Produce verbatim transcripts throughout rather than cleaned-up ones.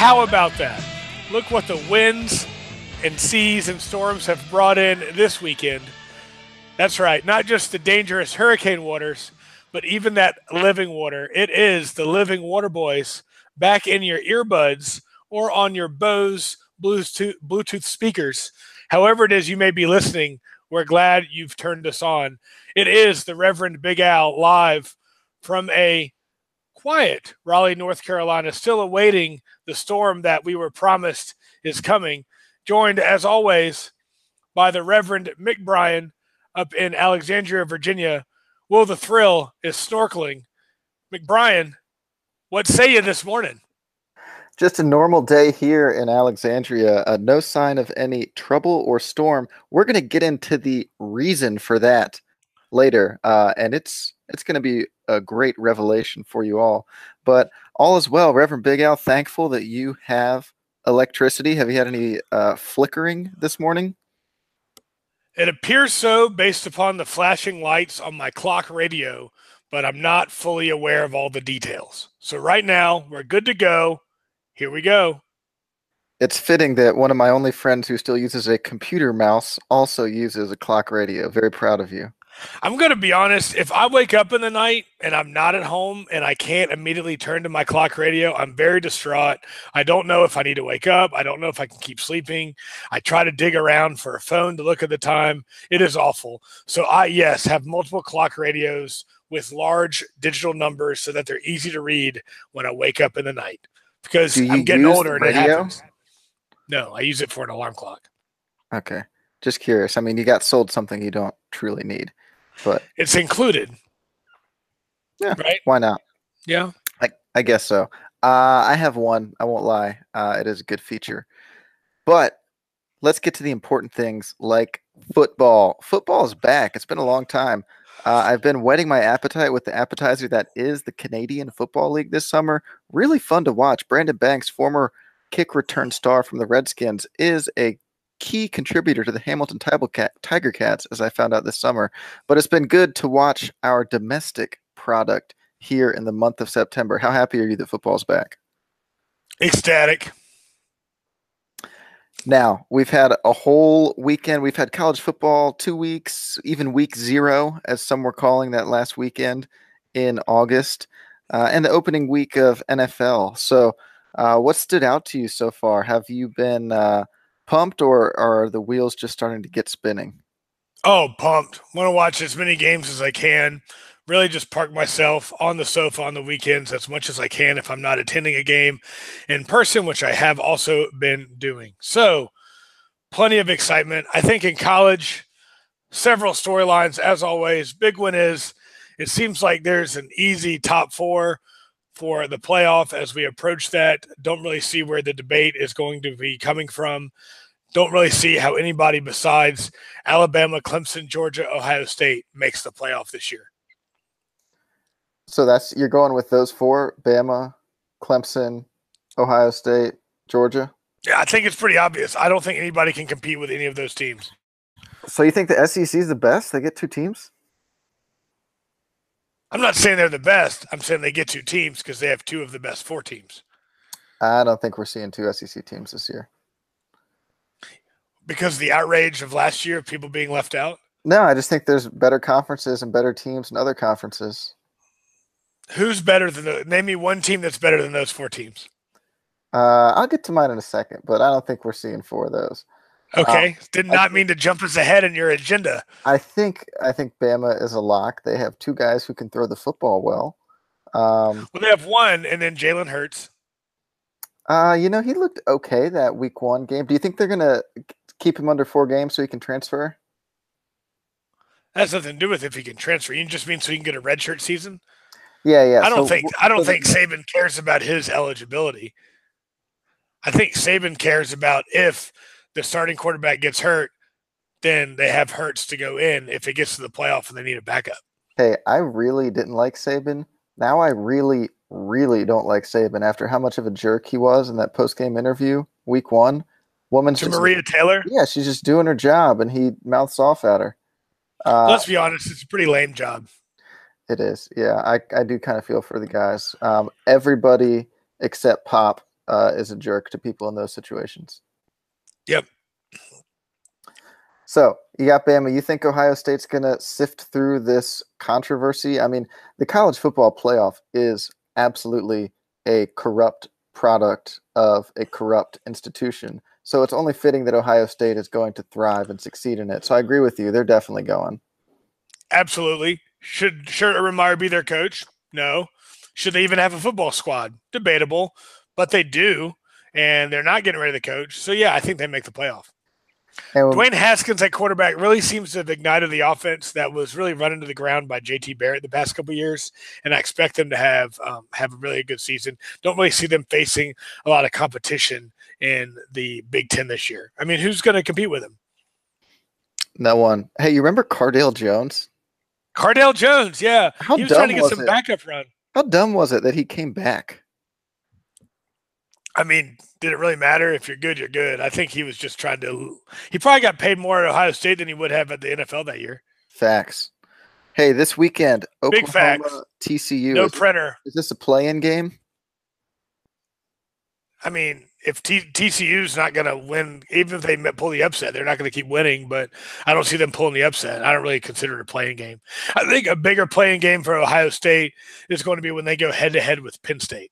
How about that? Look what the winds and seas and storms have brought in this weekend. That's right. Not just the dangerous hurricane waters, but even that living water. It is the Living Water Boys back in your earbuds or on your Bose Bluetooth, Bluetooth speakers. However it is you may be listening, we're glad you've turned us on. It is the Reverend Big Al live from a quiet Raleigh, North Carolina, still awaiting the storm that we were promised is coming. Joined, as always, by the Reverend Mick Bryan up in Alexandria, Virginia. Will the Thrill is snorkeling. McBrien, what say you this morning? Just a normal day here in Alexandria. Uh, no sign of any trouble or storm. We're going to get into the reason for that later, uh, and it's it's going to be a great revelation for you all. But all is well. Reverend Big Al, thankful that you have electricity. Have you had any uh, flickering this morning? It appears so based upon the flashing lights on my clock radio, but I'm not fully aware of all the details. So right now, we're good to go. Here we go. It's fitting that one of my only friends who still uses a computer mouse also uses a clock radio. Very proud of you. I'm going to be honest. If I wake up in the night and I'm not at home and I can't immediately turn to my clock radio, I'm very distraught. I don't know if I need to wake up. I don't know if I can keep sleeping. I try to dig around for a phone to look at the time. It is awful. So I, yes, have multiple clock radios with large digital numbers so that they're easy to read when I wake up in the night because I'm getting older and it happens. No, I use it for an alarm clock. Okay. Just curious. I mean, you got sold something you don't truly need. But it's included. Yeah. Right? Why not? Yeah. I, I guess so. Uh, I have one. I won't lie. Uh, it is a good feature. But let's get to the important things like football. Football is back. It's been a long time. Uh, I've been whetting my appetite with the appetizer that is the Canadian Football League this summer. Really fun to watch. Brandon Banks, former kick return star from the Redskins, is a key contributor to the Hamilton Tiger Cats, as I found out this summer. But it's been good to watch our domestic product here in the month of September. How happy are you that football's back? Ecstatic. Now, we've had a whole weekend. We've had college football, two weeks, even week zero, as some were calling that last weekend in August, uh, and the opening week of N F L. So uh, what stood out to you so far? Have you been... Uh, Pumped or are the wheels just starting to get spinning? Oh, pumped. Want to watch as many games as I can. Really just park myself on the sofa on the weekends as much as I can if I'm not attending a game in person, which I have also been doing. So plenty of excitement. I think in college, several storylines as always. Big one is it seems like there's an easy top four for the playoff as we approach that. Don't really see where the debate is going to be coming from. Don't really see how anybody besides Alabama, Clemson, Georgia, Ohio State makes the playoff this year. So that's you're going with those four, Bama, Clemson, Ohio State, Georgia? Yeah, I think it's pretty obvious. I don't think anybody can compete with any of those teams. So you think the S E C is the best? They get two teams? I'm not saying they're the best. I'm saying they get two teams because they have two of the best four teams. I don't think we're seeing two S E C teams this year. Because of the outrage of last year of people being left out? No, I just think there's better conferences and better teams in other conferences. Who's better than the – name me one team that's better than those four teams. Uh, I'll get to mine in a second, but I don't think we're seeing four of those. Okay, um, did not I, mean to jump us ahead in your agenda. I think I think Bama is a lock. They have two guys who can throw the football well. Um, well, they have one, and then Jalen Hurts. Uh, you know, he looked okay that week one game. Do you think they're going to keep him under four games so he can transfer? That has nothing to do with if he can transfer. You just mean so he can get a redshirt season? Yeah, yeah. I don't so, think I don't so think Saban cares about his eligibility. I think Saban cares about if – the starting quarterback gets hurt, then they have Hurts to go in if it gets to the playoff and they need a backup. Hey, I really didn't like Saban. Now I really, really don't like Saban after how much of a jerk he was in that post-game interview week one. Woman's to just, Maria Taylor? Yeah, she's just doing her job, and he mouths off at her. Uh, Let's be honest, it's a pretty lame job. It is, yeah. I, I do kind of feel for the guys. Um, everybody except Pop uh, is a jerk to people in those situations. Yep. So you got Bama. You think Ohio State's going to sift through this controversy? I mean, the college football playoff is absolutely a corrupt product of a corrupt institution. So it's only fitting that Ohio State is going to thrive and succeed in it. So I agree with you. They're definitely going. Absolutely. Should Urban Meyer be their coach? No. Should they even have a football squad? Debatable. But they do, and they're not getting rid of the coach. So, yeah, I think they make the playoff. And Dwayne Haskins at quarterback really seems to have ignited the offense that was really run into the ground by J T Barrett the past couple of years, and I expect them to have um, have a really good season. Don't really see them facing a lot of competition in the Big Ten this year. I mean, who's going to compete with him? No one. Hey, you remember Cardale Jones? Cardale Jones, yeah. How he was trying to get some it? backup run. How dumb was it that he came back? I mean, did it really matter? If you're good, you're good. I think he was just trying to – he probably got paid more at Ohio State than he would have at the N F L that year. Facts. Hey, this weekend, Oklahoma, Big facts. T C U. No is, printer. Is this a play-in game? I mean, if T- TCU's not going to win, even if they pull the upset, they're not going to keep winning, but I don't see them pulling the upset. I don't really consider it a play-in game. I think a bigger play-in game for Ohio State is going to be when they go head-to-head with Penn State.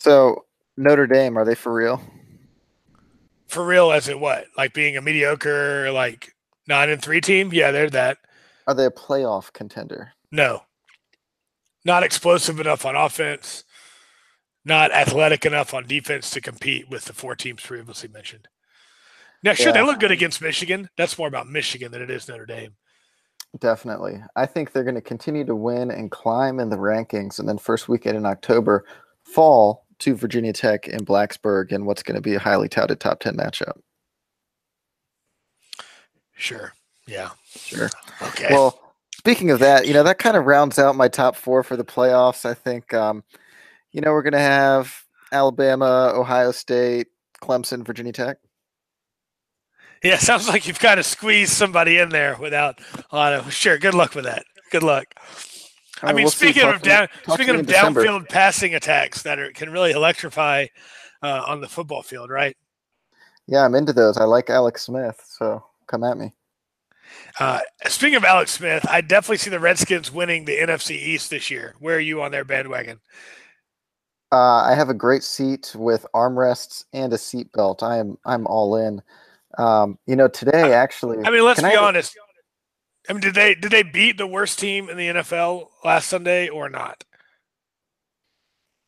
So Notre Dame, are they for real? For real as in what? Like being a mediocre, like nine and three team? Yeah, they're that. Are they a playoff contender? No. Not explosive enough on offense. Not athletic enough on defense to compete with the four teams previously mentioned. Now, sure, yeah. They look good against Michigan. That's more about Michigan than it is Notre Dame. Definitely. I think they're going to continue to win and climb in the rankings. And then first weekend in October, fall to Virginia Tech and Blacksburg in what's going to be a highly touted top ten matchup. Sure. Yeah. Sure. Okay. Well, speaking of that, you know, that kind of rounds out my top four for the playoffs. I think, um, you know, we're going to have Alabama, Ohio State, Clemson, Virginia Tech. Yeah. Sounds like you've kind of squeezed somebody in there without a lot of, sure. Good luck with that. Good luck. I, I mean, we'll speaking of down, speaking of downfield December. Passing attacks that are, can really electrify uh, on the football field, right? Yeah, I'm into those. I like Alex Smith, so come at me. Uh, speaking of Alex Smith, I definitely see the Redskins winning the N F C East this year. Where are you on their bandwagon? Uh, I have a great seat with armrests and a seatbelt. I am I'm all in. Um, you know, today I, actually. I mean, let's be I, honest. I mean, did they did they beat the worst team in the N F L last Sunday or not?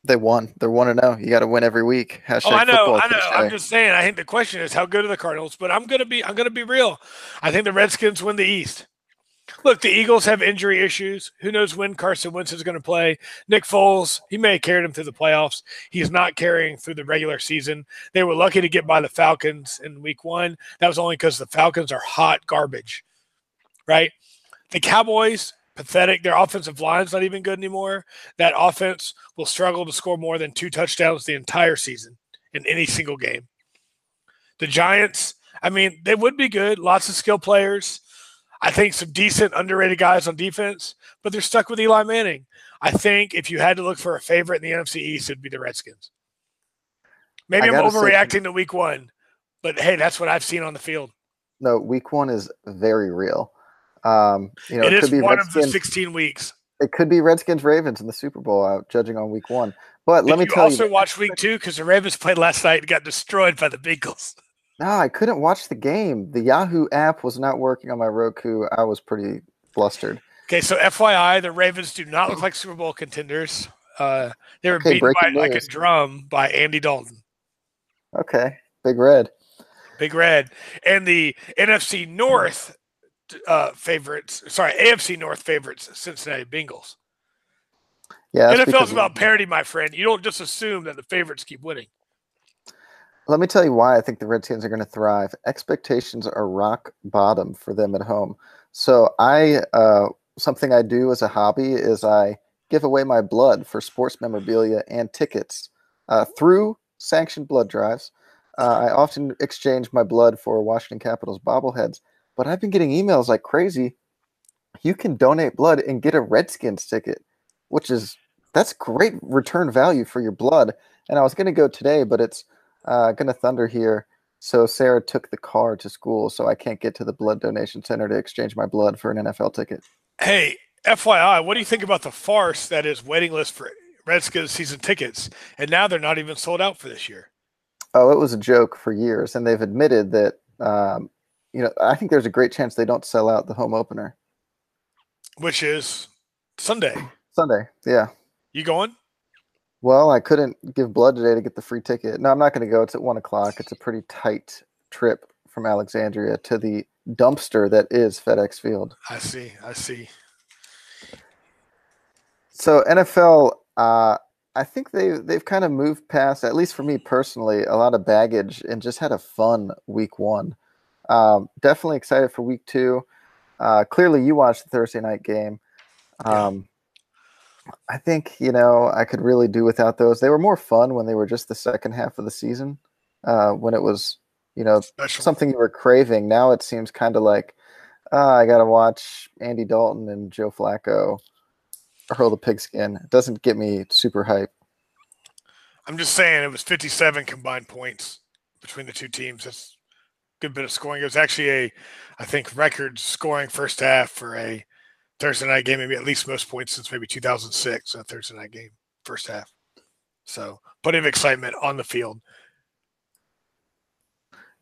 They won. They're one and zero. You got to win every week. Hashtag oh, I know, I know. I'm just saying. I think the question is how good are the Cardinals? But I'm gonna be I'm gonna be real. I think the Redskins win the East. Look, the Eagles have injury issues. Who knows when Carson Wentz is going to play? Nick Foles, he may have carried him through the playoffs. He's not carrying through the regular season. They were lucky to get by the Falcons in week one. That was only because the Falcons are hot garbage. Right? The Cowboys, pathetic. Their offensive line's not even good anymore. That offense will struggle to score more than two touchdowns the entire season in any single game. The Giants, I mean, they would be good. Lots of skilled players. I think some decent, underrated guys on defense, but they're stuck with Eli Manning. I think if you had to look for a favorite in the N F C East, it'd be the Redskins. Maybe I'm overreacting to week one, but hey, that's what I've seen on the field. No, week one is very real. Um, you know, it, it could is be one Redskins, of the sixteen weeks. It could be Redskins Ravens in the Super Bowl, uh, judging on week one. But Did let me you tell also you, also watch week two because the Ravens played last night and got destroyed by the Bengals. No, I couldn't watch the game. The Yahoo app was not working on my Roku. I was pretty flustered. Okay, so F Y I, the Ravens do not look like Super Bowl contenders. Uh, they were okay, beaten by, like a drum by Andy Dalton. Okay, Big Red. Big Red, and the N F C North. Uh, favorites, sorry, A F C North favorites, Cincinnati Bengals. Yeah, N F L's about parity, my friend. You don't just assume that the favorites keep winning. Let me tell you why I think the Redskins are going to thrive. Expectations are rock bottom for them at home. So I, uh, something I do as a hobby is I give away my blood for sports memorabilia and tickets uh, through sanctioned blood drives. Uh, I often exchange my blood for Washington Capitals bobbleheads. But I've been getting emails like crazy. You can donate blood and get a Redskins ticket, which is that's great return value for your blood. And I was going to go today, but it's uh, going to thunder here. So Sarah took the car to school, so I can't get to the blood donation center to exchange my blood for an N F L ticket. Hey, F Y I, what do you think about the farce that is waiting list for Redskins season tickets? And now they're not even sold out for this year. Oh, it was a joke for years. And they've admitted that, um, you know, I think there's a great chance they don't sell out the home opener. Which is Sunday. Sunday, yeah. You going? Well, I couldn't give blood today to get the free ticket. No, I'm not going to go. It's at one o'clock. It's a pretty tight trip from Alexandria to the dumpster that is FedEx Field. I see. I see. So N F L, uh, I think they, they've kind of moved past, at least for me personally, a lot of baggage and just had a fun week one. Um, definitely excited for week two. Uh, clearly, you watched the Thursday night game. Um, yeah. I think, you know, I could really do without those. They were more fun when they were just the second half of the season, uh, when it was, you know, special. Something you were craving. Now it seems kind of like, uh, I got to watch Andy Dalton and Joe Flacco hurl the pigskin. It doesn't get me super hyped. I'm just saying it was fifty-seven combined points between the two teams. That's a good bit of scoring. It was actually a, I think, record scoring first half for a Thursday night game, maybe at least most points since maybe two thousand six, a Thursday night game, first half. So plenty of excitement on the field.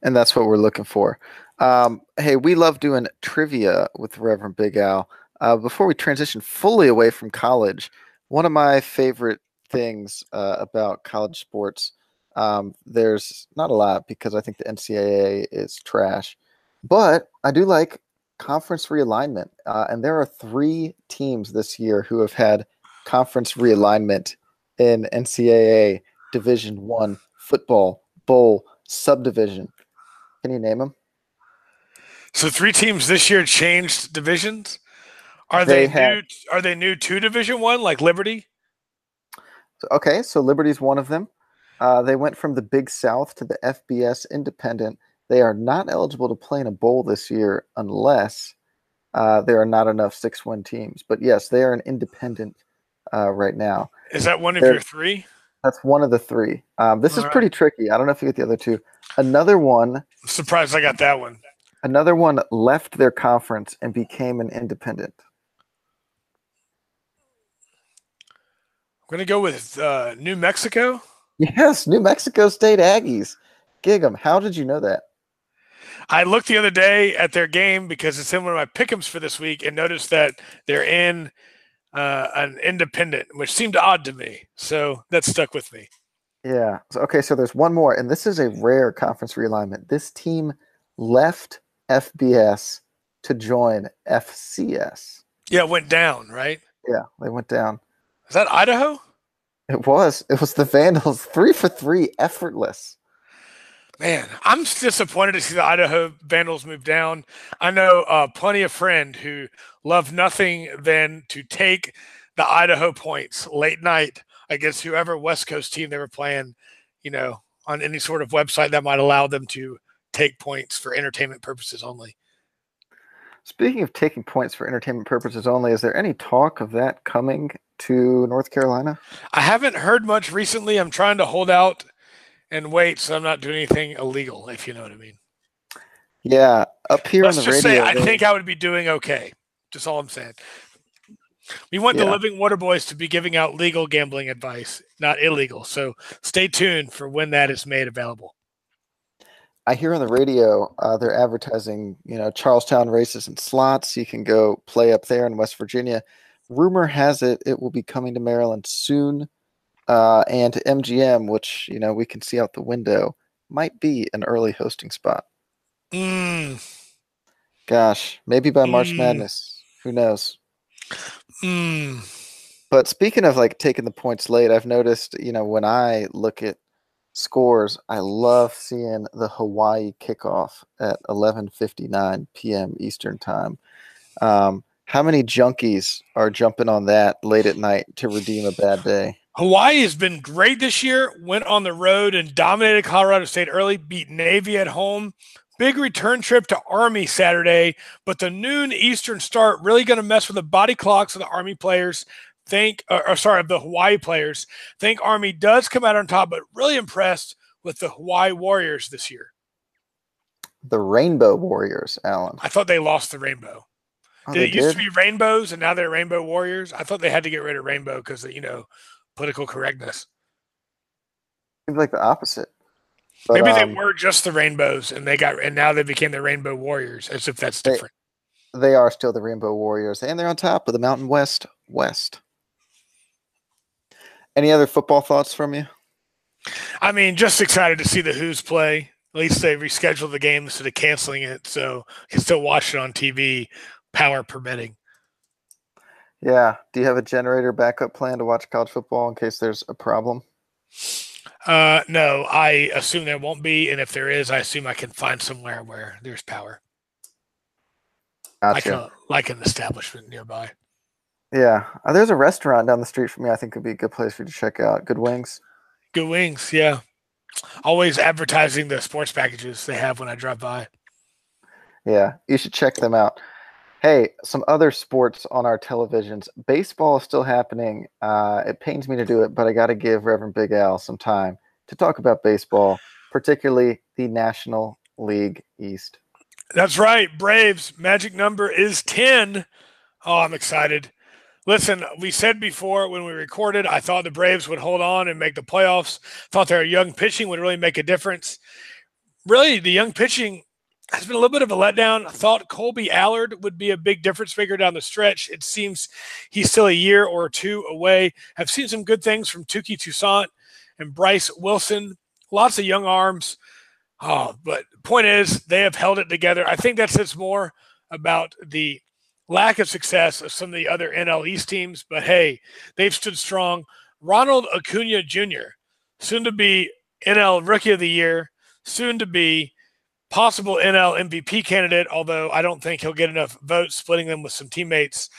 And that's what we're looking for. Um, hey, we love doing trivia with Reverend Big Al. Uh, before we transition fully away from college, one of my favorite things uh, about college sports, um, there's not a lot because I think the N C double A is trash, but I do like conference realignment, uh, and there are three teams this year who have had conference realignment in N C double A Division One football bowl subdivision. Can you name them? So three teams this year changed divisions. Are they, they have, new? Are they new to Division One, like Liberty? Okay, so Liberty's one of them. Uh, they went from the Big South to the F B S Independent. They are not eligible to play in a bowl this year unless uh, there are not enough six-win teams. But, yes, they are an independent uh, right now. Is that one of They're, your three? That's one of the three. Um, this All is right. pretty tricky. I don't know if you get the other two. Another one. I'm surprised I got that one. Another one left their conference and became an independent. I'm going to go with uh, New Mexico. Yes, New Mexico State Aggies. Gig'em, how did you know that? I looked the other day at their game because it's in one of my pick-ems for this week and noticed that they're in uh, an independent, which seemed odd to me. So that stuck with me. Yeah. So, okay, so there's one more, and this is a rare conference realignment. This team left F B S to join F C S. Yeah, it went down, right? Yeah, they went down. Is that Idaho? It was. It was the Vandals. Three for three, effortless. Man, I'm disappointed to see the Idaho Vandals move down. I know uh, plenty of friends who love nothing than to take the Idaho points late night against whoever West Coast team they were playing, you know, on any sort of website that might allow them to take points for entertainment purposes only. Speaking of taking points for entertainment purposes only, is there any talk of that coming to North Carolina? I haven't heard much recently. I'm trying to hold out and wait, so I'm not doing anything illegal, if you know what I mean. Yeah, up here Let's on the just radio. Say, I think I would be doing okay. Just all I'm saying. We want yeah. the Living Water Boys to be giving out legal gambling advice, not illegal. So stay tuned for when that is made available. I hear on the radio uh, they're advertising, you know, Charlestown races and slots. You can go play up there in West Virginia. Rumor has it it will be coming to Maryland soon. Uh, and M G M, which, you know, we can see out the window, might be an early hosting spot. Mm. Gosh, maybe by March mm. Madness. Who knows? Mm. But speaking of, like, taking the points late, I've noticed, you know, when I look at scores, I love seeing the Hawaii kickoff at eleven fifty-nine p.m. Eastern time. Um, how many junkies are jumping on that late at night to redeem a bad day? Hawaii has been great this year, went on the road and dominated Colorado State early, beat Navy at home. Big return trip to Army Saturday, but the noon Eastern start really going to mess with the body clocks of the Army players. think or, or sorry, of the Hawaii players. Think Army does come out on top, but really impressed with the Hawaii Warriors this year. The Rainbow Warriors, Alan. I thought they lost the rainbow. Oh, did it used did? to be rainbows and now they're Rainbow Warriors? I thought they had to get rid of rainbow because of, you know, political correctness. Seems like the opposite. But, Maybe um, they were just the rainbows and they got and now they became the Rainbow Warriors, as if that's they, different. They are still the Rainbow Warriors, and they're on top of the Mountain West West. Any other football thoughts from you? I mean, just excited to see the Who's play. At least they rescheduled the game instead of canceling it, so you can still watch it on T V, power permitting. Yeah. Do you have a generator backup plan to watch college football in case there's a problem? Uh, no, I assume there won't be, and if there is, I assume I can find somewhere where there's power. Gotcha. Like, a, like an establishment nearby. Yeah. Uh, there's a restaurant down the street from me I think would be a good place for you to check out. Good Wings. Good Wings, yeah. Always advertising the sports packages they have when I drive by. Yeah, you should check them out. Hey, some other sports on our televisions. Baseball is still happening. Uh, it pains me to do it, but I got to give Reverend Big Al some time to talk about baseball, particularly the National League East. That's right. Braves, magic number is ten. Oh, I'm excited. Listen, we said before when we recorded, I thought the Braves would hold on and make the playoffs. Thought their young pitching would really make a difference. Really, the young pitching has been a little bit of a letdown. I thought Colby Allard would be a big difference maker down the stretch. It seems he's still a year or two away. I've seen some good things from Tuki Toussaint and Bryce Wilson. Lots of young arms. Oh, but point is, they have held it together. I think that says more about the lack of success of some of the other N L East teams. But, hey, they've stood strong. Ronald Acuña Junior, soon to be N L Rookie of the Year, soon to be possible N L M V P candidate, although I don't think he'll get enough votes, splitting them with some teammates,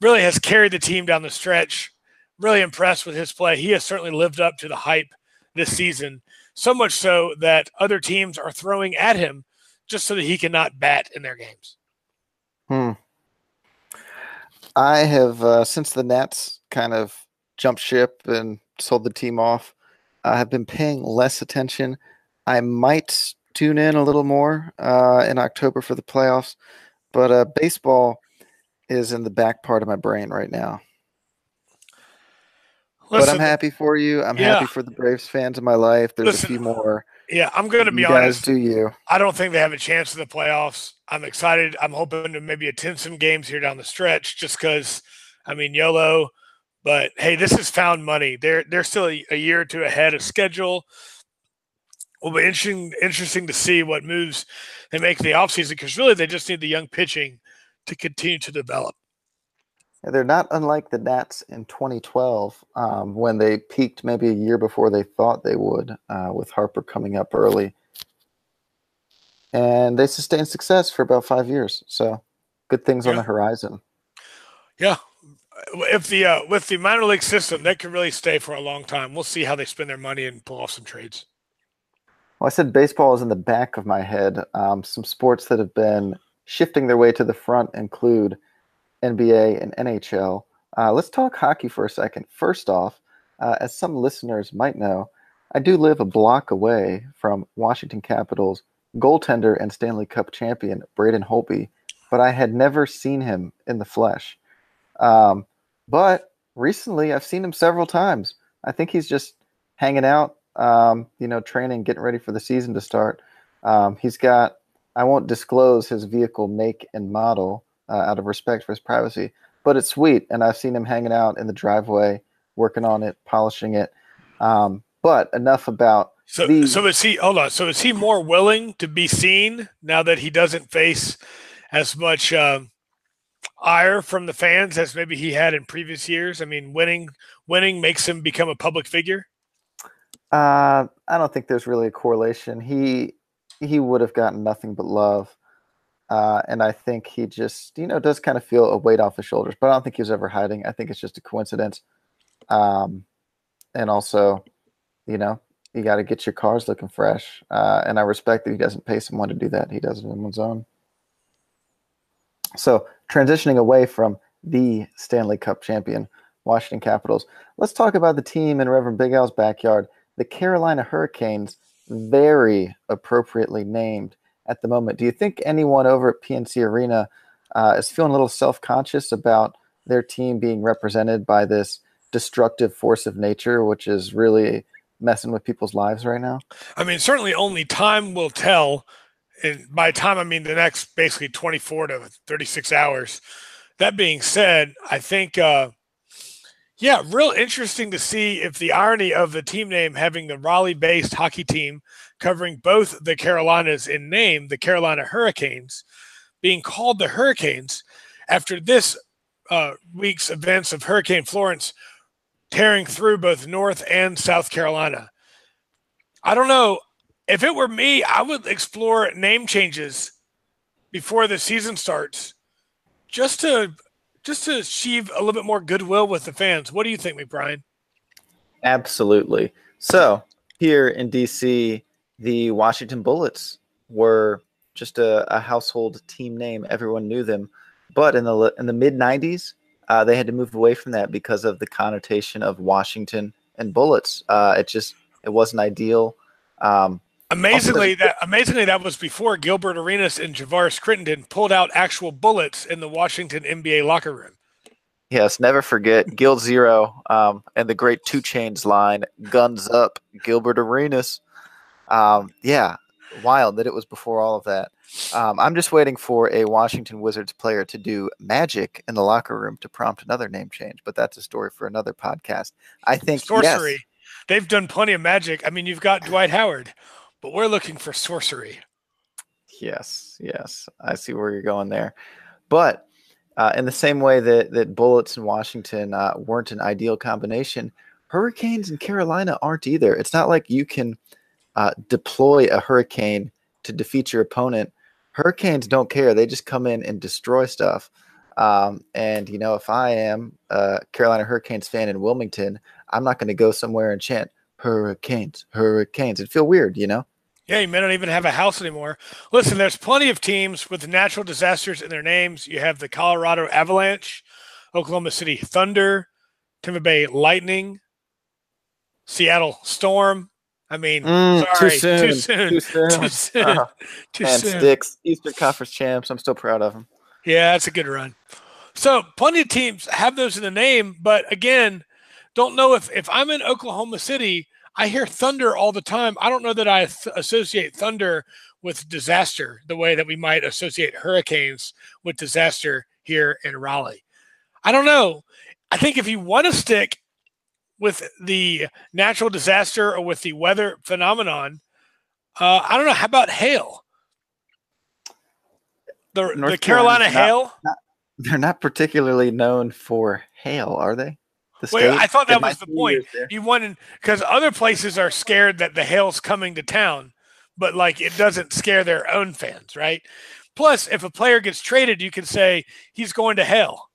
really has carried the team down the stretch. Really impressed with his play. He has certainly lived up to the hype this season, so much so that other teams are throwing at him just so that he cannot bat in their games. Hmm. I have, uh, since the Nats kind of jumped ship and sold the team off, I have been paying less attention. I might tune in a little more uh, in October for the playoffs, but uh, baseball is in the back part of my brain right now. Listen, but I'm happy for you. I'm yeah. happy for the Braves fans in my life. There's Listen, a few more. Yeah, I'm going to be honest. Do you? I don't think they have a chance in the playoffs. I'm excited. I'm hoping to maybe attend some games here down the stretch just because, I mean, YOLO. But, hey, this is found money. They're, they're still a, a year or two ahead of schedule. Will be interesting, interesting to see what moves they make in the offseason because really they just need the young pitching to continue to develop. They're not unlike the Nats in twenty twelve um, when they peaked maybe a year before they thought they would uh, with Harper coming up early. And they sustained success for about five years. So good things yeah. on the horizon. Yeah. If the uh, with the minor league system, that could really stay for a long time. We'll see how they spend their money and pull off some trades. Well, I said baseball is in the back of my head. Um, some sports that have been shifting their way to the front include N B A and N H L. Uh, let's talk hockey for a second. First off, uh, as some listeners might know, I do live a block away from Washington Capitals goaltender and Stanley Cup champion Braden Holtby, but I had never seen him in the flesh. Um, but recently, I've seen him several times. I think he's just hanging out, um, you know, training, getting ready for the season to start. Um, he's got, I won't disclose his vehicle make and model uh, out of respect for his privacy, but it's sweet. And I've seen him hanging out in the driveway, working on it, polishing it. Um, but enough about so, the, so is he, hold on. So is he more willing to be seen now that he doesn't face as much, um, ire from the fans as maybe he had in previous years? I mean, winning, winning makes him become a public figure. Uh, I don't think there's really a correlation. He he would have gotten nothing but love, uh, and I think he just you know does kind of feel a weight off his shoulders. But I don't think he was ever hiding. I think it's just a coincidence. Um, and also, you know, you got to get your cars looking fresh. Uh, and I respect that he doesn't pay someone to do that. He does it on his own. So transitioning away from the Stanley Cup champion Washington Capitals. Let's talk about the team in Reverend Big Al's backyard, the Carolina Hurricanes, very appropriately named at the moment. Do you think anyone over at P N C Arena uh, is feeling a little self-conscious about their team being represented by this destructive force of nature, which is really messing with people's lives right now? I mean, certainly only time will tell. And by time, I mean the next basically twenty-four to thirty-six hours. That being said, I think, uh, yeah, real interesting to see if the irony of the team name having the Raleigh-based hockey team covering both the Carolinas in name, the Carolina Hurricanes, being called the Hurricanes after this uh, week's events of Hurricane Florence tearing through both North and South Carolina. I don't know. If it were me, I would explore name changes before the season starts, just to just to achieve a little bit more goodwill with the fans. What do you think, McBride? Absolutely. So here in D C, the Washington Bullets were just a, a household team name; everyone knew them. But in the in the mid nineties, uh, they had to move away from that because of the connotation of Washington and bullets. Uh, it just it wasn't ideal. Um, Amazingly, that amazingly that was before Gilbert Arenas and Javaris Crittenton pulled out actual bullets in the Washington N B A locker room. Yes, never forget Guild Zero um, and the great Two Chainz line, "Guns Up, Gilbert Arenas." Um, yeah, wild that it was before all of that. Um, I'm just waiting for a Washington Wizards player to do magic in the locker room to prompt another name change, but that's a story for another podcast. I think sorcery. Yes, they've done plenty of magic. I mean, you've got Dwight Howard. But we're looking for sorcery. Yes, yes. I see where you're going there. But uh, in the same way that, that bullets in Washington uh, weren't an ideal combination, hurricanes in Carolina aren't either. It's not like you can uh, deploy a hurricane to defeat your opponent. Hurricanes don't care. They just come in and destroy stuff. Um, and, you know, if I am a Carolina Hurricanes fan in Wilmington, I'm not going to go somewhere and chant, "Hurricanes, hurricanes." It'd feel weird, you know? Yeah, you may not even have a house anymore. Listen, there's plenty of teams with natural disasters in their names. You have the Colorado Avalanche, Oklahoma City Thunder, Tampa Bay Lightning, Seattle Storm. I mean, mm, sorry, too soon. Too soon. Too soon. Too soon. Uh, too and soon. Sticks, Eastern Conference champs. I'm still proud of them. Yeah, that's a good run. So plenty of teams have those in the name, but again, don't know if, if I'm in Oklahoma City, I hear thunder all the time. I don't know that I th- associate thunder with disaster the way that we might associate hurricanes with disaster here in Raleigh. I don't know. I think if you want to stick with the natural disaster or with the weather phenomenon, uh, I don't know. How about hail? The, the Carolina hail? Not, they're not particularly known for hail, are they? Wait, I thought that was the point. You wanted, because other places are scared that the hail's coming to town, but like it doesn't scare their own fans, right? Plus, if a player gets traded, you can say he's going to hell.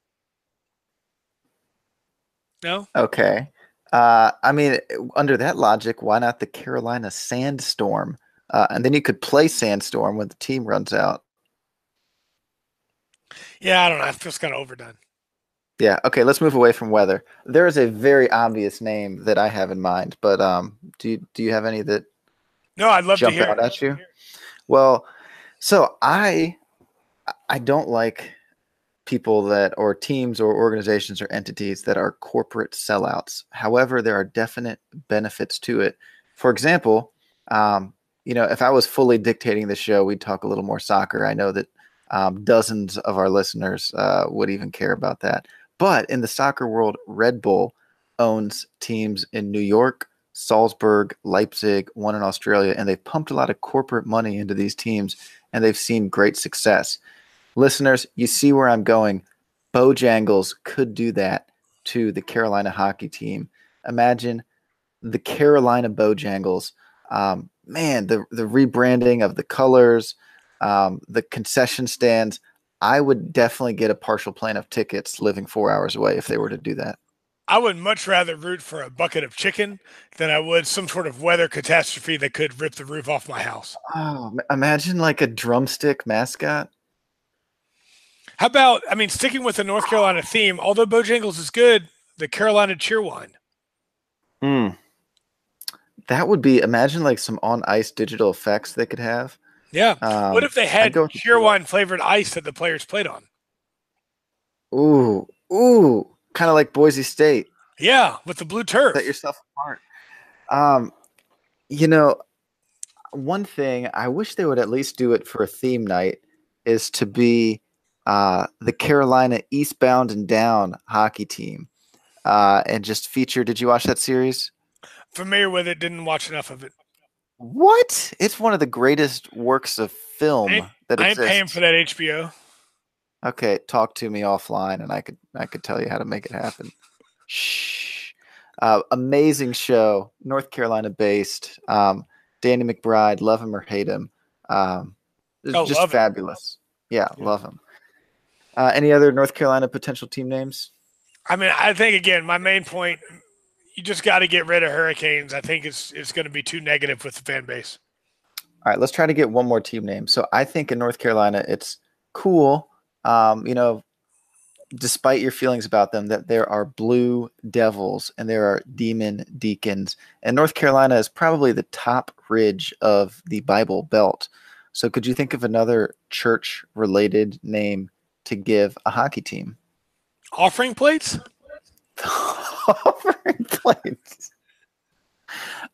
No? Okay. Uh, I mean, under that logic, why not the Carolina Sandstorm? Uh, and then you could play Sandstorm when the team runs out. Yeah, I don't know. I feel it's kind of overdone. Yeah. Okay. Let's move away from weather. There is a very obvious name that I have in mind, but um, do you, do you have any that? No, I'd love jump to hear out it. At you. Well, so I I don't like people that or teams or organizations or entities that are corporate sellouts. However, there are definite benefits to it. For example, um, you know, if I was fully dictating the show, we'd talk a little more soccer. I know that um, dozens of our listeners uh, would even care about that. But in the soccer world, Red Bull owns teams in New York, Salzburg, Leipzig, one in Australia, and they've pumped a lot of corporate money into these teams, and they've seen great success. Listeners, you see where I'm going. Bojangles could do that to the Carolina hockey team. Imagine the Carolina Bojangles. Um, man, the, the rebranding of the colors, um, the concession stands. I would definitely get a partial plan of tickets living four hours away if they were to do that. I would much rather root for a bucket of chicken than I would some sort of weather catastrophe that could rip the roof off my house. Oh, imagine like a drumstick mascot. How about, I mean, sticking with the North Carolina theme, although Bojangles is good, the Carolina Cheerwine. Hmm. That would be, imagine like some on ice digital effects they could have. Yeah. Um, what if they had Cheerwine flavored ice that the players played on? Ooh, ooh, kind of like Boise State. Yeah, with the blue turf. Set yourself apart. Um, you know, one thing I wish they would at least do it for a theme night is to be uh, the Carolina Eastbound and Down hockey team, uh, and just feature. Did you watch that series? Familiar with it, didn't watch enough of it. What? It's one of the greatest works of film I, that exists. I ain't paying for that H B O. Okay, talk to me offline, and I could I could tell you how to make it happen. Shh! Uh, amazing show, North Carolina based. Um, Danny McBride, love him or hate him, um, oh, just fabulous. Yeah, yeah, love him. Uh, any other North Carolina potential team names? I mean, I think again, my main point. You just got to get rid of Hurricanes. I think it's it's going to be too negative with the fan base. All right, let's try to get one more team name. So I think in North Carolina, it's cool, um, you know, despite your feelings about them, that there are Blue Devils and there are Demon Deacons. And North Carolina is probably the top ridge of the Bible Belt. So could you think of another church-related name to give a hockey team? Offering plates? Offering plates.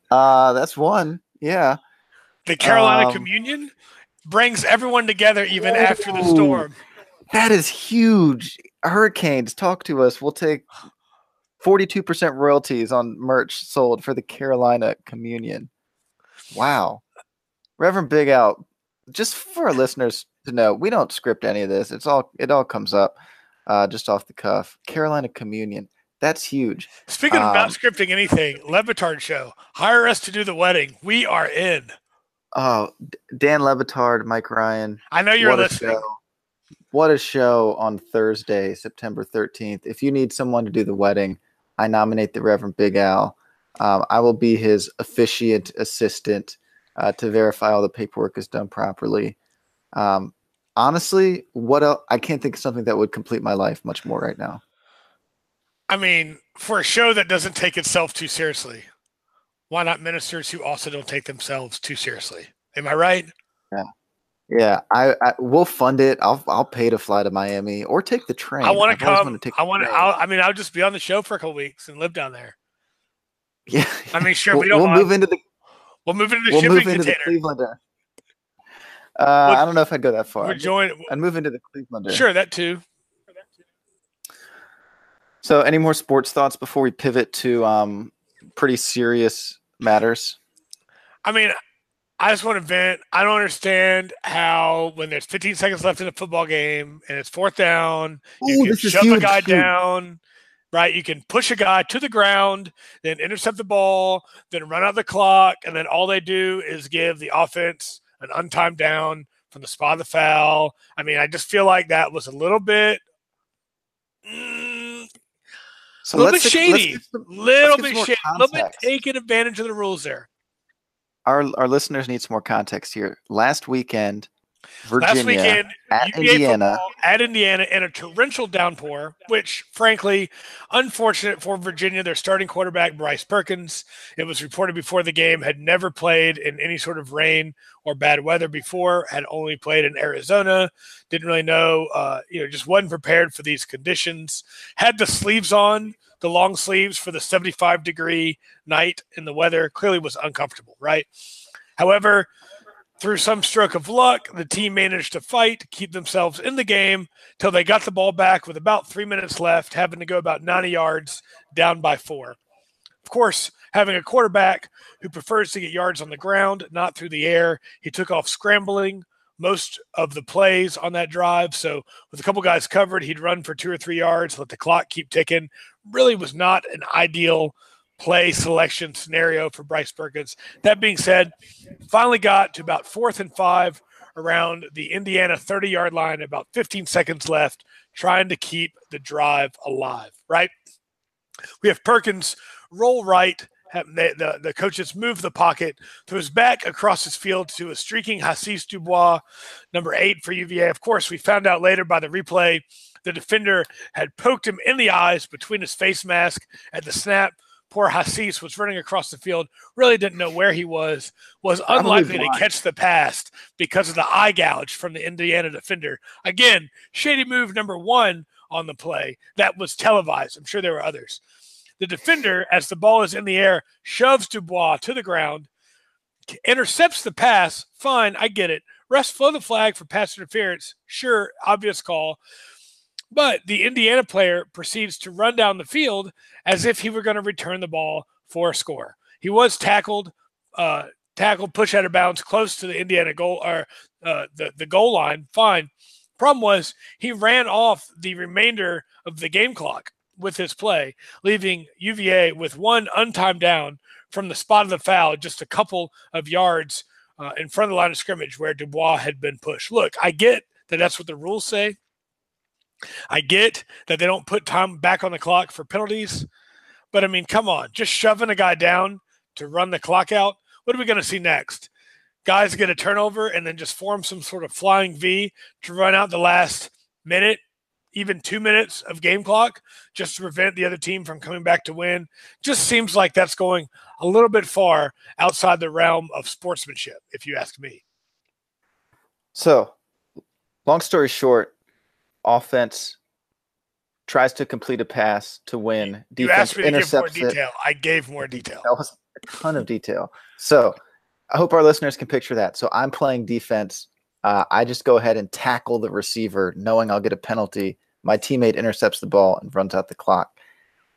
Uh, that's one. Yeah. The Carolina um, Communion brings everyone together even oh, after the storm. That is huge. Hurricanes, talk to us. We'll take forty-two percent royalties on merch sold for the Carolina Communion. Wow. Reverend Big Out, just for our listeners to know, we don't script any of this. It's all it all comes up uh, just off the cuff. Carolina Communion. That's huge. Speaking um, about scripting anything, Lebatard show. Hire us to do the wedding. We are in. Oh, Dan Lebatard, Mike Ryan. I know you're what listening. A show. What a show on Thursday, September thirteenth. If you need someone to do the wedding, I nominate the Reverend Big Al. Um, I will be his officiant assistant uh, to verify all the paperwork is done properly. Um, honestly, what else? I can't think of something that would complete my life much more right now. I mean, for a show that doesn't take itself too seriously, why not ministers who also don't take themselves too seriously? Am I right? Yeah, yeah. I, I we'll fund it. I'll I'll pay to fly to Miami or take the train. I want to come. I want to. I mean, I'll just be on the show for a couple weeks and live down there. Yeah. I mean, sure. We'll, we don't. We'll move into the. We'll move into the we'll shipping move into container. The Cleveland. Uh, we'll, I don't know if I'd go that far. We'll join, I'd move into the Cleveland. Sure, that too. So any more sports thoughts before we pivot to um, pretty serious matters? I mean, I just want to vent. I don't understand how when there's fifteen seconds left in a football game and it's fourth down, Ooh, you can shove huge, a guy huge. down, right? You can push a guy to the ground, then intercept the ball, then run out the clock, and then all they do is give the offense an untimed down from the spot of the foul. I mean, I just feel like that was a little bit mm, – So a little let's bit shady, let's get some, little let's get bit shady, a little bit taking advantage of the rules there. Our our listeners need some more context here. Last weekend, Virginia Last weekend, at U V A Indiana, at Indiana, in a torrential downpour, which, frankly, unfortunate for Virginia. Their starting quarterback, Bryce Perkins, it was reported before the game, had never played in any sort of rain or bad weather before. Had only played in Arizona. Didn't really know, uh, you know, just wasn't prepared for these conditions. Had the sleeves on, the long sleeves for the seventy-five degree night in the weather. Clearly was uncomfortable, right? However, through some stroke of luck, the team managed to fight to keep themselves in the game till they got the ball back with about three minutes left, having to go about ninety yards down by four. Of course, having a quarterback who prefers to get yards on the ground, not through the air, he took off scrambling most of the plays on that drive. So with a couple guys covered, he'd run for two or three yards, let the clock keep ticking. Really was not an ideal play selection scenario for Bryce Perkins. That being said, finally got to about fourth and five around the Indiana thirty-yard line, about fifteen seconds left, trying to keep the drive alive, right? We have Perkins roll right The, the, the coach has moved the pocket to his back across his field to a streaking Hasis Dubois, number eight for U V A. Of course, we found out later by the replay the defender had poked him in the eyes between his face mask at the snap. Poor Hasis was running across the field, really didn't know where he was, was unlikely to catch the pass because of the eye gouge from the Indiana defender. Again, shady move number one on the play. That was televised. I'm sure there were others. The defender, as the ball is in the air, shoves Dubois to the ground, intercepts the pass. Fine, I get it. Refs flow the flag for pass interference. Sure, obvious call. But the Indiana player proceeds to run down the field as if he were going to return the ball for a score. He was tackled, uh, tackled, pushed out of bounds close to the Indiana goal or uh, the, the goal line. Fine. Problem was he ran off the remainder of the game clock with his play, leaving U V A with one untimed down from the spot of the foul, just a couple of yards uh, in front of the line of scrimmage where Dubois had been pushed. Look, I get that that's what the rules say. I get that they don't put time back on the clock for penalties, but I mean, come on, just shoving a guy down to run the clock out. What are we going to see next? Guys get a turnover and then just form some sort of flying V to run out the last minute, even two minutes of game clock, just to prevent the other team from coming back to win. Just seems like that's going a little bit far outside the realm of sportsmanship, if you ask me. So, long story short, offense tries to complete a pass to win. Defense you asked me to give more detail. It. I gave more detail. That was a ton of detail. So I hope our listeners can picture that. So I'm playing defense. Uh, I just go ahead and tackle the receiver, knowing I'll get a penalty. My teammate intercepts the ball and runs out the clock.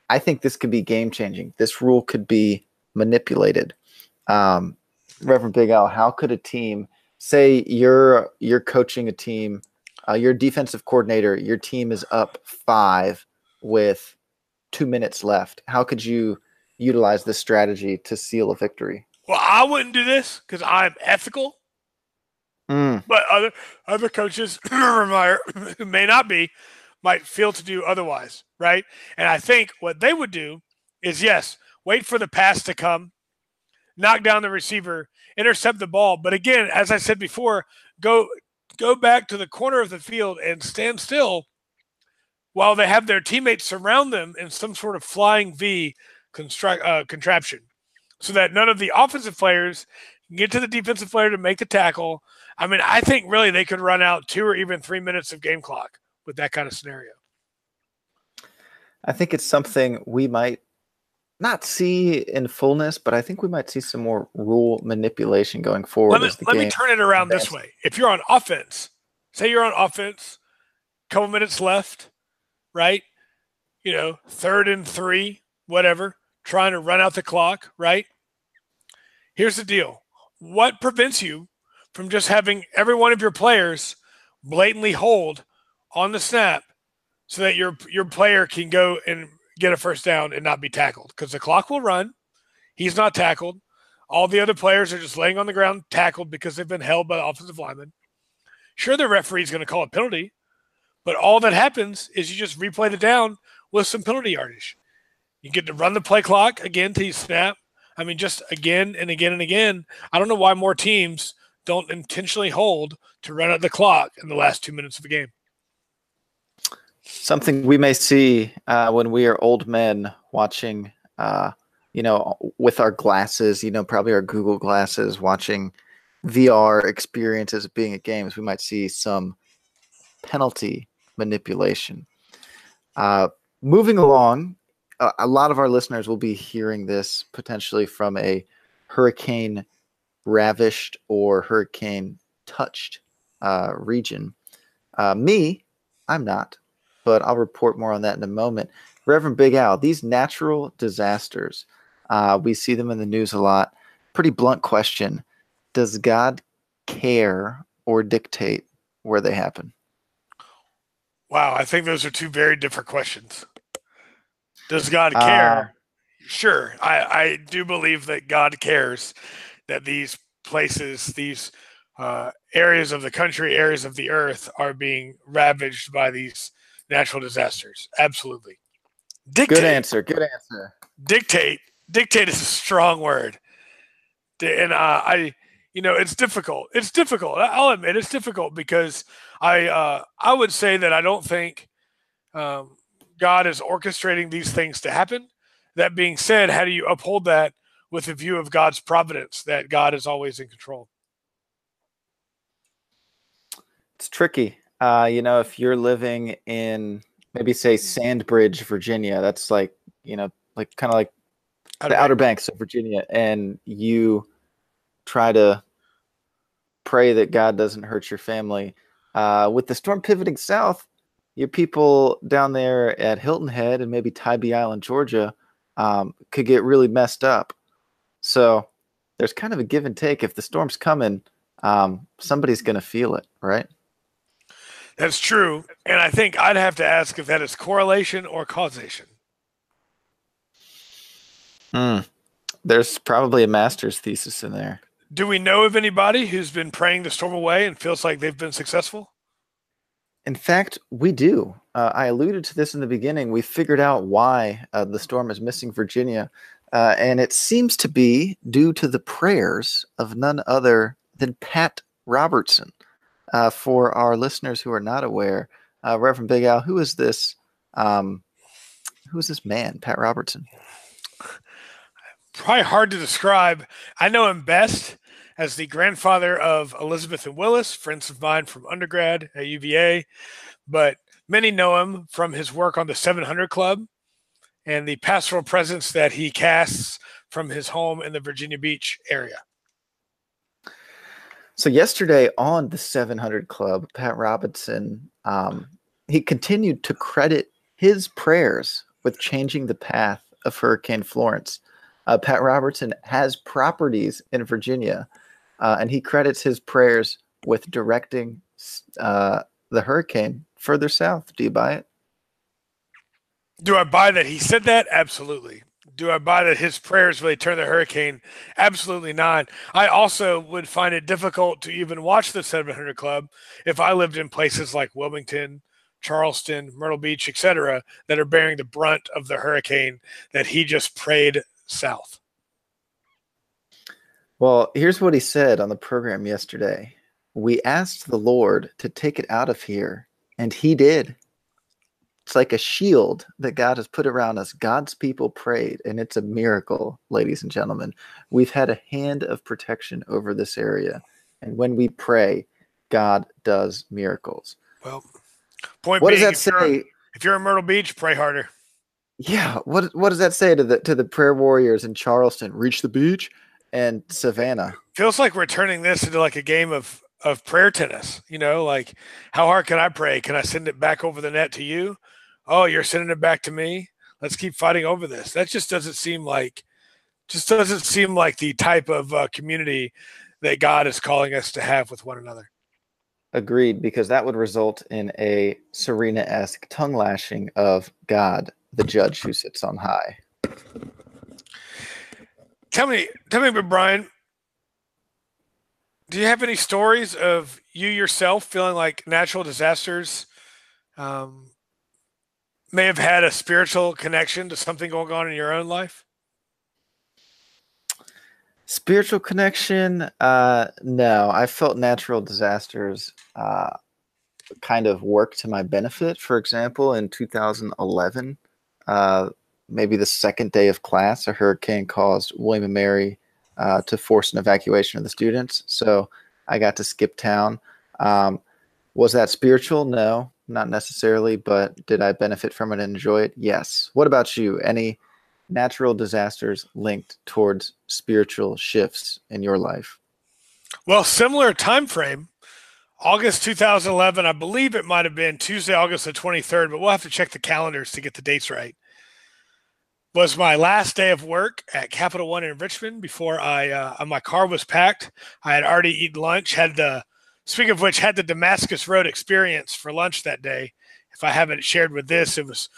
I think this could be game-changing. This rule could be manipulated. Um, Reverend Big Al, how could a team – say you're you're coaching a team – Uh, your defensive coordinator, your team is up five with two minutes left. How could you utilize this strategy to seal a victory? Well, I wouldn't do this because I'm ethical. Mm. But other other coaches who may not be might feel to do otherwise, right? And I think what they would do is, yes, wait for the pass to come, knock down the receiver, intercept the ball. But again, as I said before, go – go back to the corner of the field and stand still while they have their teammates surround them in some sort of flying V construct, uh, contraption so that none of the offensive players can get to the defensive player to make the tackle. I mean, I think really they could run out two or even three minutes of game clock with that kind of scenario. I think it's something we might not see in fullness, but I think we might see some more rule manipulation going forward. Let me, as the let game me turn it around advanced. This way. If you're on offense, say you're on offense, couple minutes left, right? You know, third and three, whatever, trying to run out the clock, right? Here's the deal. What prevents you from just having every one of your players blatantly hold on the snap so that your your player can go and get a first down and not be tackled? Because the clock will run. He's not tackled. All the other players are just laying on the ground tackled because they've been held by the offensive lineman. Sure, the referee's going to call a penalty, but all that happens is you just replay the down with some penalty yardage. You get to run the play clock again to snap. I mean, just again and again and again. I don't know why more teams don't intentionally hold to run out the clock in the last two minutes of the game. Something we may see uh, when we are old men watching, uh, you know, with our glasses, you know, probably our Google glasses, watching V R experiences of being at games. We might see some penalty manipulation. Uh, moving along, a, a lot of our listeners will be hearing this potentially from a hurricane ravished or hurricane touched uh, region. Uh, me, I'm not. But I'll report more on that in a moment. Reverend Big Al, these natural disasters, uh, we see them in the news a lot. Pretty blunt question. Does God care or dictate where they happen? Wow, I think those are two very different questions. Does God care? Uh, sure. I, I do believe that God cares that these places, these uh, areas of the country, areas of the earth are being ravaged by these natural disasters. Absolutely. Dictate. Good answer. Good answer. Dictate Dictate is a strong word. And uh, I, you know, it's difficult. It's difficult. I'll admit it's difficult because I, uh, I would say that I don't think um, God is orchestrating these things to happen. That being said, how do you uphold that with a view of God's providence, that God is always in control? It's tricky. Uh, you know, if you're living in maybe say Sandbridge, Virginia, that's like, you know, like kind of like Outer the Bank. Outer Banks of Virginia, and you try to pray that God doesn't hurt your family. Uh, with the storm pivoting south, your people down there at Hilton Head and maybe Tybee Island, Georgia, um, could get really messed up. So there's kind of a give and take. If the storm's coming, um, somebody's going to feel it, right? That's true. And I think I'd have to ask if that is correlation or causation. Mm. There's probably a master's thesis in there. Do we know of anybody who's been praying the storm away and feels like they've been successful? In fact, we do. Uh, I alluded to this in the beginning. We figured out why uh, the storm is missing Virginia, uh, and it seems to be due to the prayers of none other than Pat Robertson. Uh, for our listeners who are not aware, uh, Reverend Big Al, who is this? Um, who is this man, Pat Robertson? Probably hard to describe. I know him best as the grandfather of Elizabeth and Willis, friends of mine from undergrad at U V A, but many know him from his work on the seven hundred Club and the pastoral presence that he casts from his home in the Virginia Beach area. So yesterday on the seven hundred Club, Pat Robertson, um, he continued to credit his prayers with changing the path of Hurricane Florence. Uh, Pat Robertson has properties in Virginia, uh, and he credits his prayers with directing uh, the hurricane further south. Do you buy it? Do I buy that he said that? Absolutely. Do I buy that his prayers really turned the hurricane? Absolutely not. I also would find it difficult to even watch the seven hundred Club if I lived in places like Wilmington, Charleston, Myrtle Beach, et cetera, that are bearing the brunt of the hurricane that he just prayed south. Well, here's what he said on the program yesterday. We asked the Lord to take it out of here, and he did. It's like a shield that God has put around us. God's people prayed, and it's a miracle, ladies and gentlemen. We've had a hand of protection over this area, and when we pray, God does miracles. Well, point what being, does that if say? You're, if you're in Myrtle Beach, pray harder. Yeah. What What does that say to the to the prayer warriors in Charleston? Reach the beach and Savannah. Feels like we're turning this into like a game of of prayer tennis. You know, like how hard can I pray? Can I send it back over the net to you? Oh, you're sending it back to me. Let's keep fighting over this. That just doesn't seem like, just doesn't seem like the type of uh, community that God is calling us to have with one another. Agreed, because that would result in a Serena-esque tongue lashing of God, the judge who sits on high. Tell me, tell me, Brian, do you have any stories of you yourself feeling like natural disasters Um, may have had a spiritual connection to something going on in your own life? Spiritual connection? Uh, no, I felt natural disasters uh, kind of work to my benefit. For example, in two thousand eleven, uh, maybe the second day of class, a hurricane caused William and Mary uh, to force an evacuation of the students. So I got to skip town. Um, was that spiritual? No. Not necessarily, but did I benefit from it and enjoy it? Yes. What about you? Any natural disasters linked towards spiritual shifts in your life? Well, similar time frame, August two thousand eleven, I believe it might have been Tuesday, August the twenty-third, but we'll have to check the calendars to get the dates right, was my last day of work at Capital One in Richmond before I uh, my car was packed. I had already eaten lunch, had the Speaking of which, had the Damascus Road experience for lunch that day. If I haven't shared with this, it was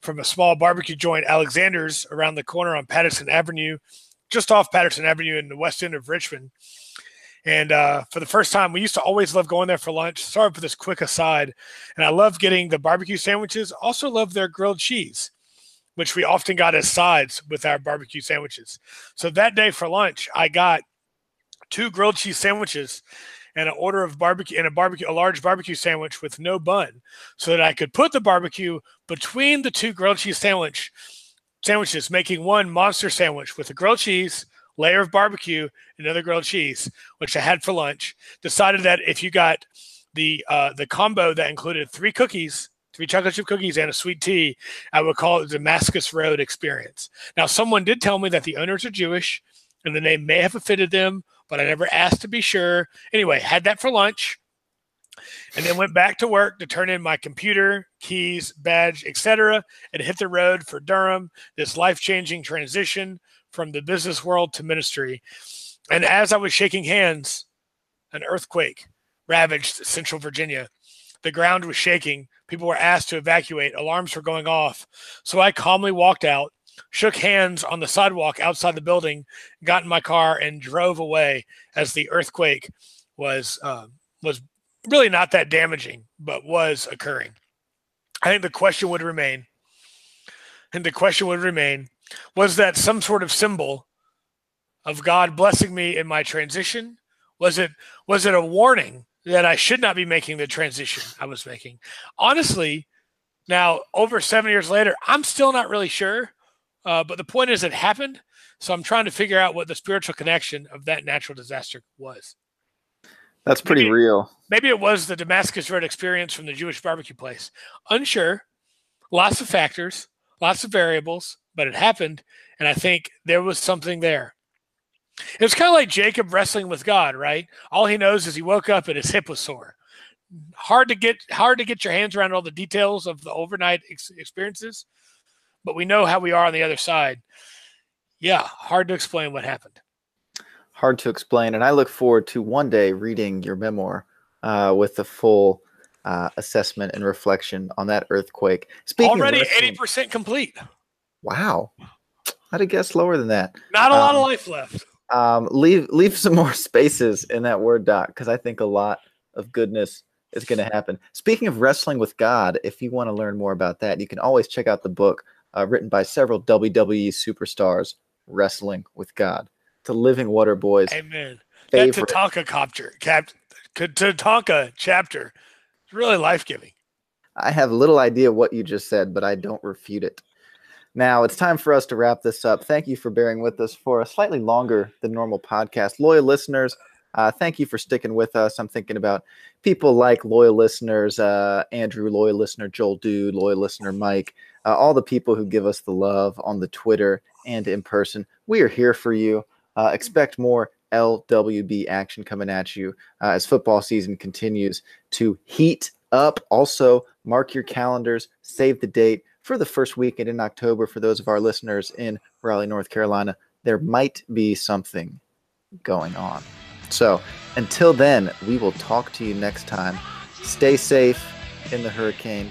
from a small barbecue joint, Alexander's, around the corner on Patterson Avenue, just off Patterson Avenue in the west end of Richmond. And uh, for the first time, we used to always love going there for lunch. Sorry for this quick aside. And I love getting the barbecue sandwiches. Also love their grilled cheese. which we often got as sides with our barbecue sandwiches. So that day for lunch, I got two grilled cheese sandwiches and an order of barbecue and a barbecue, a large barbecue sandwich with no bun, so that I could put the barbecue between the two grilled cheese sandwich sandwiches, making one monster sandwich with a grilled cheese, layer of barbecue, another grilled cheese, which I had for lunch. Decided that if you got the uh, the combo that included three cookies, three chocolate chip cookies and a sweet tea, I would call it the Damascus Road experience. Now, someone did tell me that the owners are Jewish and the name may have offended them, but I never asked to be sure. Anyway, had that for lunch and then went back to work to turn in my computer, keys, badge, et cetera, and hit the road for Durham, this life-changing transition from the business world to ministry. And as I was shaking hands, an earthquake ravaged Central Virginia. The ground was shaking. People were asked to evacuate. Alarms were going off. So I calmly walked out, shook hands on the sidewalk outside the building, got in my car, and drove away as the earthquake was uh, was really not that damaging, but was occurring. I think the question would remain, and the question would remain, was that some sort of symbol of God blessing me in my transition? Was it was it a warning that I should not be making the transition I was making? Honestly, now, over seven years later, I'm still not really sure. Uh, but the point is it happened. So I'm trying to figure out what the spiritual connection of that natural disaster was. That's pretty maybe, real. Maybe it was the Damascus Road experience from the Jewish barbecue place. Unsure. Lots of factors, lots of variables, but it happened. And I think there was something there. It was kind of like Jacob wrestling with God, right? All he knows is he woke up and his hip was sore. Hard to get, hard to get your hands around all the details of the overnight ex- experiences, but we know how we are on the other side. Yeah, hard to explain what happened. Hard to explain, and I look forward to one day reading your memoir uh, with the full uh, assessment and reflection on that earthquake. Speaking already of eighty percent complete. Wow, I'd have guessed lower than that. Not a um, lot of life left. Um, leave leave some more spaces in that Word doc, because I think a lot of goodness is going to happen. Speaking of wrestling with God, if you want to learn more about that, you can always check out the book uh, written by several W W E superstars, Wrestling with God. It's a Living Water Boys. Amen. That Tatanka chapter, cap, Tatanka chapter, it's really life giving. I have little idea what you just said, but I don't refute it. Now, it's time for us to wrap this up. Thank you for bearing with us for a slightly longer than normal podcast. Loyal listeners, uh, thank you for sticking with us. I'm thinking about people like loyal listeners, uh, Andrew, loyal listener, Joel Dude, loyal listener, Mike, uh, all the people who give us the love on the Twitter and in person. We are here for you. Uh, expect more L W B action coming at you uh, as football season continues to heat up. Also, mark your calendars, save the date. For the first weekend in October, for those of our listeners in Raleigh, North Carolina, there might be something going on. So until then, we will talk to you next time. Stay safe in the hurricane.